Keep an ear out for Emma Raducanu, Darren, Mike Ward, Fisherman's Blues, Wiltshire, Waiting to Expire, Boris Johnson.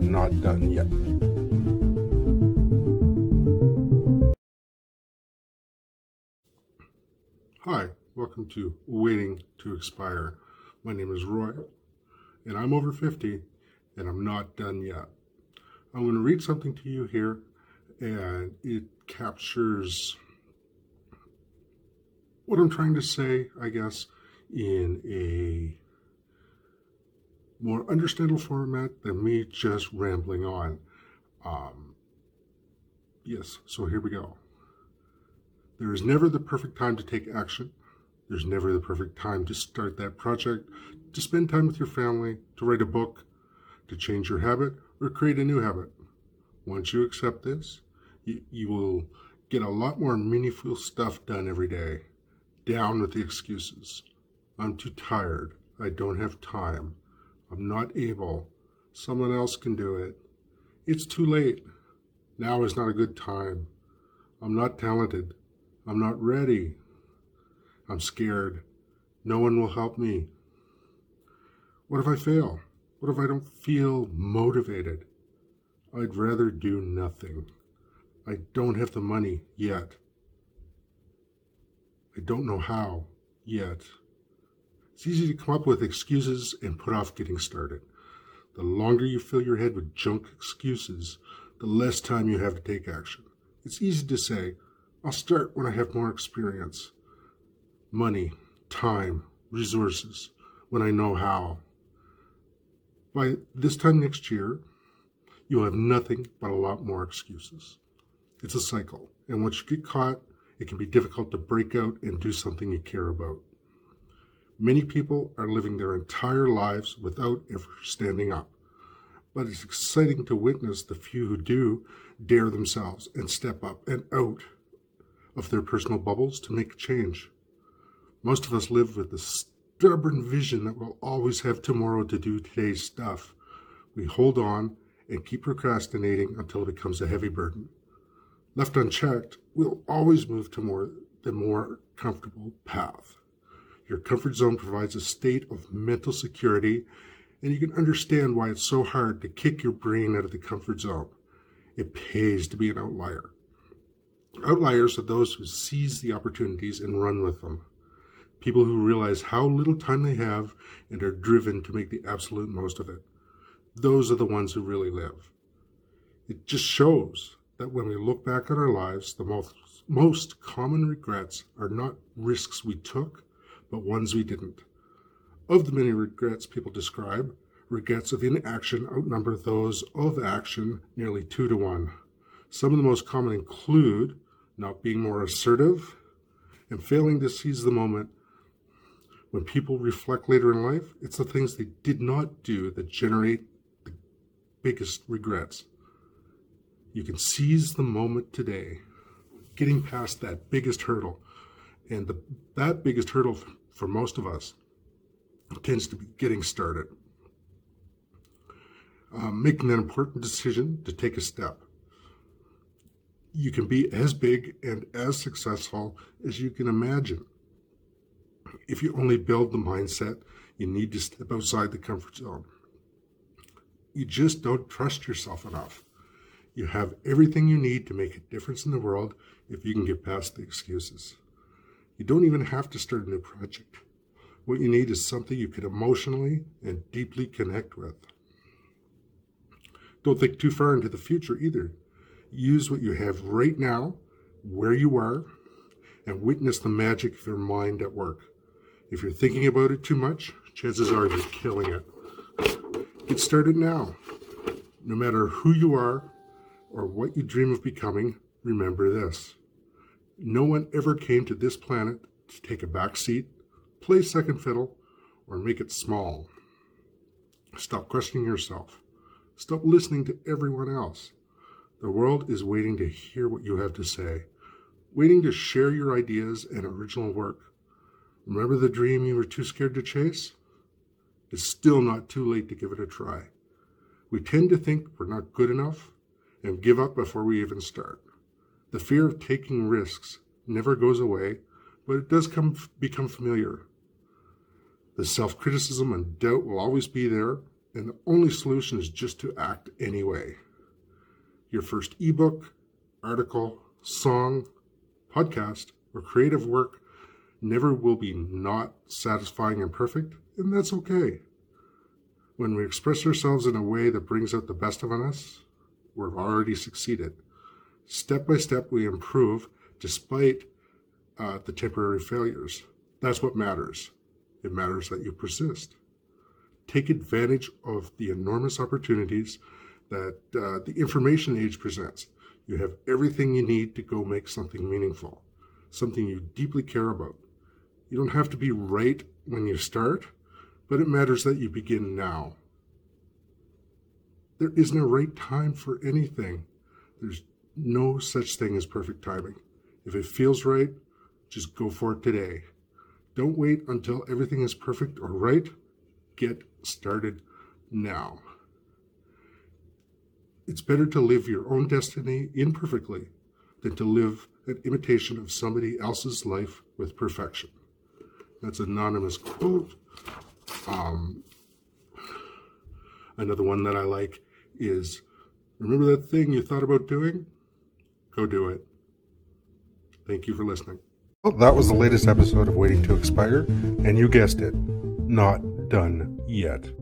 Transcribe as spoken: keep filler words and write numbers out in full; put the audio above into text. but not done yet. Hi, welcome to Waiting to Expire. My name is Roy, and I'm over fifty, and I'm not done yet. I'm going to read something to you here, and it captures what I'm trying to say, I guess, in a more understandable format than me just rambling on. Um, yes, so here we go. There is never the perfect time to take action. There's never the perfect time to start that project, to spend time with your family, to write a book, to change your habit, or create a new habit. Once you accept this, you, you will get a lot more meaningful stuff done every day. Down with the excuses. I'm too tired. I don't have time. I'm not able. Someone else can do it. It's too late. Now is not a good time. I'm not talented. I'm not ready. I'm scared. No one will help me. What if I fail? What if I don't feel motivated? I'd rather do nothing. I don't have the money yet. I don't know how yet. It's easy to come up with excuses and put off getting started. The longer you fill your head with junk excuses, the less time you have to take action. It's easy to say, I'll start when I have more experience, money, time, resources, when I know how. By this time next year, you'll have nothing but a lot more excuses. It's a cycle, and once you get caught, it can be difficult to break out and do something you care about. Many people are living their entire lives without ever standing up. But it's exciting to witness the few who do dare themselves and step up and out of their personal bubbles to make a change. Most of us live with the stubborn vision that we'll always have tomorrow to do today's stuff. We hold on and keep procrastinating until it becomes a heavy burden. Left unchecked, we'll always move to more the more comfortable path. Your comfort zone provides a state of mental security, and you can understand why it's so hard to kick your brain out of the comfort zone. It pays to be an outlier. Outliers are those who seize the opportunities and run with them. People who realize how little time they have and are driven to make the absolute most of it. Those are the ones who really live. It just shows that when we look back at our lives, the most, most common regrets are not risks we took, but ones we didn't. Of the many regrets people describe, regrets of inaction outnumber those of action nearly two to one. Some of the most common include not being more assertive and failing to seize the moment. When people reflect later in life, it's the things they did not do that generate the biggest regrets. You can seize the moment today, getting past that biggest hurdle. And the, that biggest hurdle for most of us tends to be getting started. Uh, making an important decision to take a step. You can be as big and as successful as you can imagine if you only build the mindset you need to step outside the comfort zone. You just don't trust yourself enough. You have everything you need to make a difference in the world if you can get past the excuses. You don't even have to start a new project. What you need is something you can emotionally and deeply connect with. Don't think too far into the future either. Use what you have right now, where you are, and witness the magic of your mind at work. If you're thinking about it too much, chances are you're killing it. Get started now. No matter who you are or what you dream of becoming, remember this. No one ever came to this planet to take a back seat, play second fiddle, or make it small. Stop questioning yourself. Stop listening to everyone else. The world is waiting to hear what you have to say, waiting to share your ideas and original work. Remember the dream you were too scared to chase? It's still not too late to give it a try. We tend to think we're not good enough and give up before we even start. The fear of taking risks never goes away, but it does come, become familiar. The self-criticism and doubt will always be there, And the only solution is just to act anyway. Your first ebook, article, song, podcast, or creative work never will be not satisfying and perfect, and that's okay. When we express ourselves in a way that brings out the best of us, we've already succeeded. Step by step, we improve despite uh, the temporary failures. That's what matters. It matters that you persist. Take advantage of the enormous opportunities that uh, the information age presents. You have everything you need to go make something meaningful, something you deeply care about. You don't have to be right when you start, but it matters that you begin now. There is no right time for anything. There's no such thing as perfect timing. If it feels right, just go for it today. Don't wait until everything is perfect or right. Get started now. It's better to live your own destiny imperfectly than to live an imitation of somebody else's life with perfection. That's an anonymous quote. Um, another one that I like is, remember that thing you thought about doing? Go do it. Thank you for listening. Well, that was the latest episode of Waiting to Expire, and you guessed it, not done yet.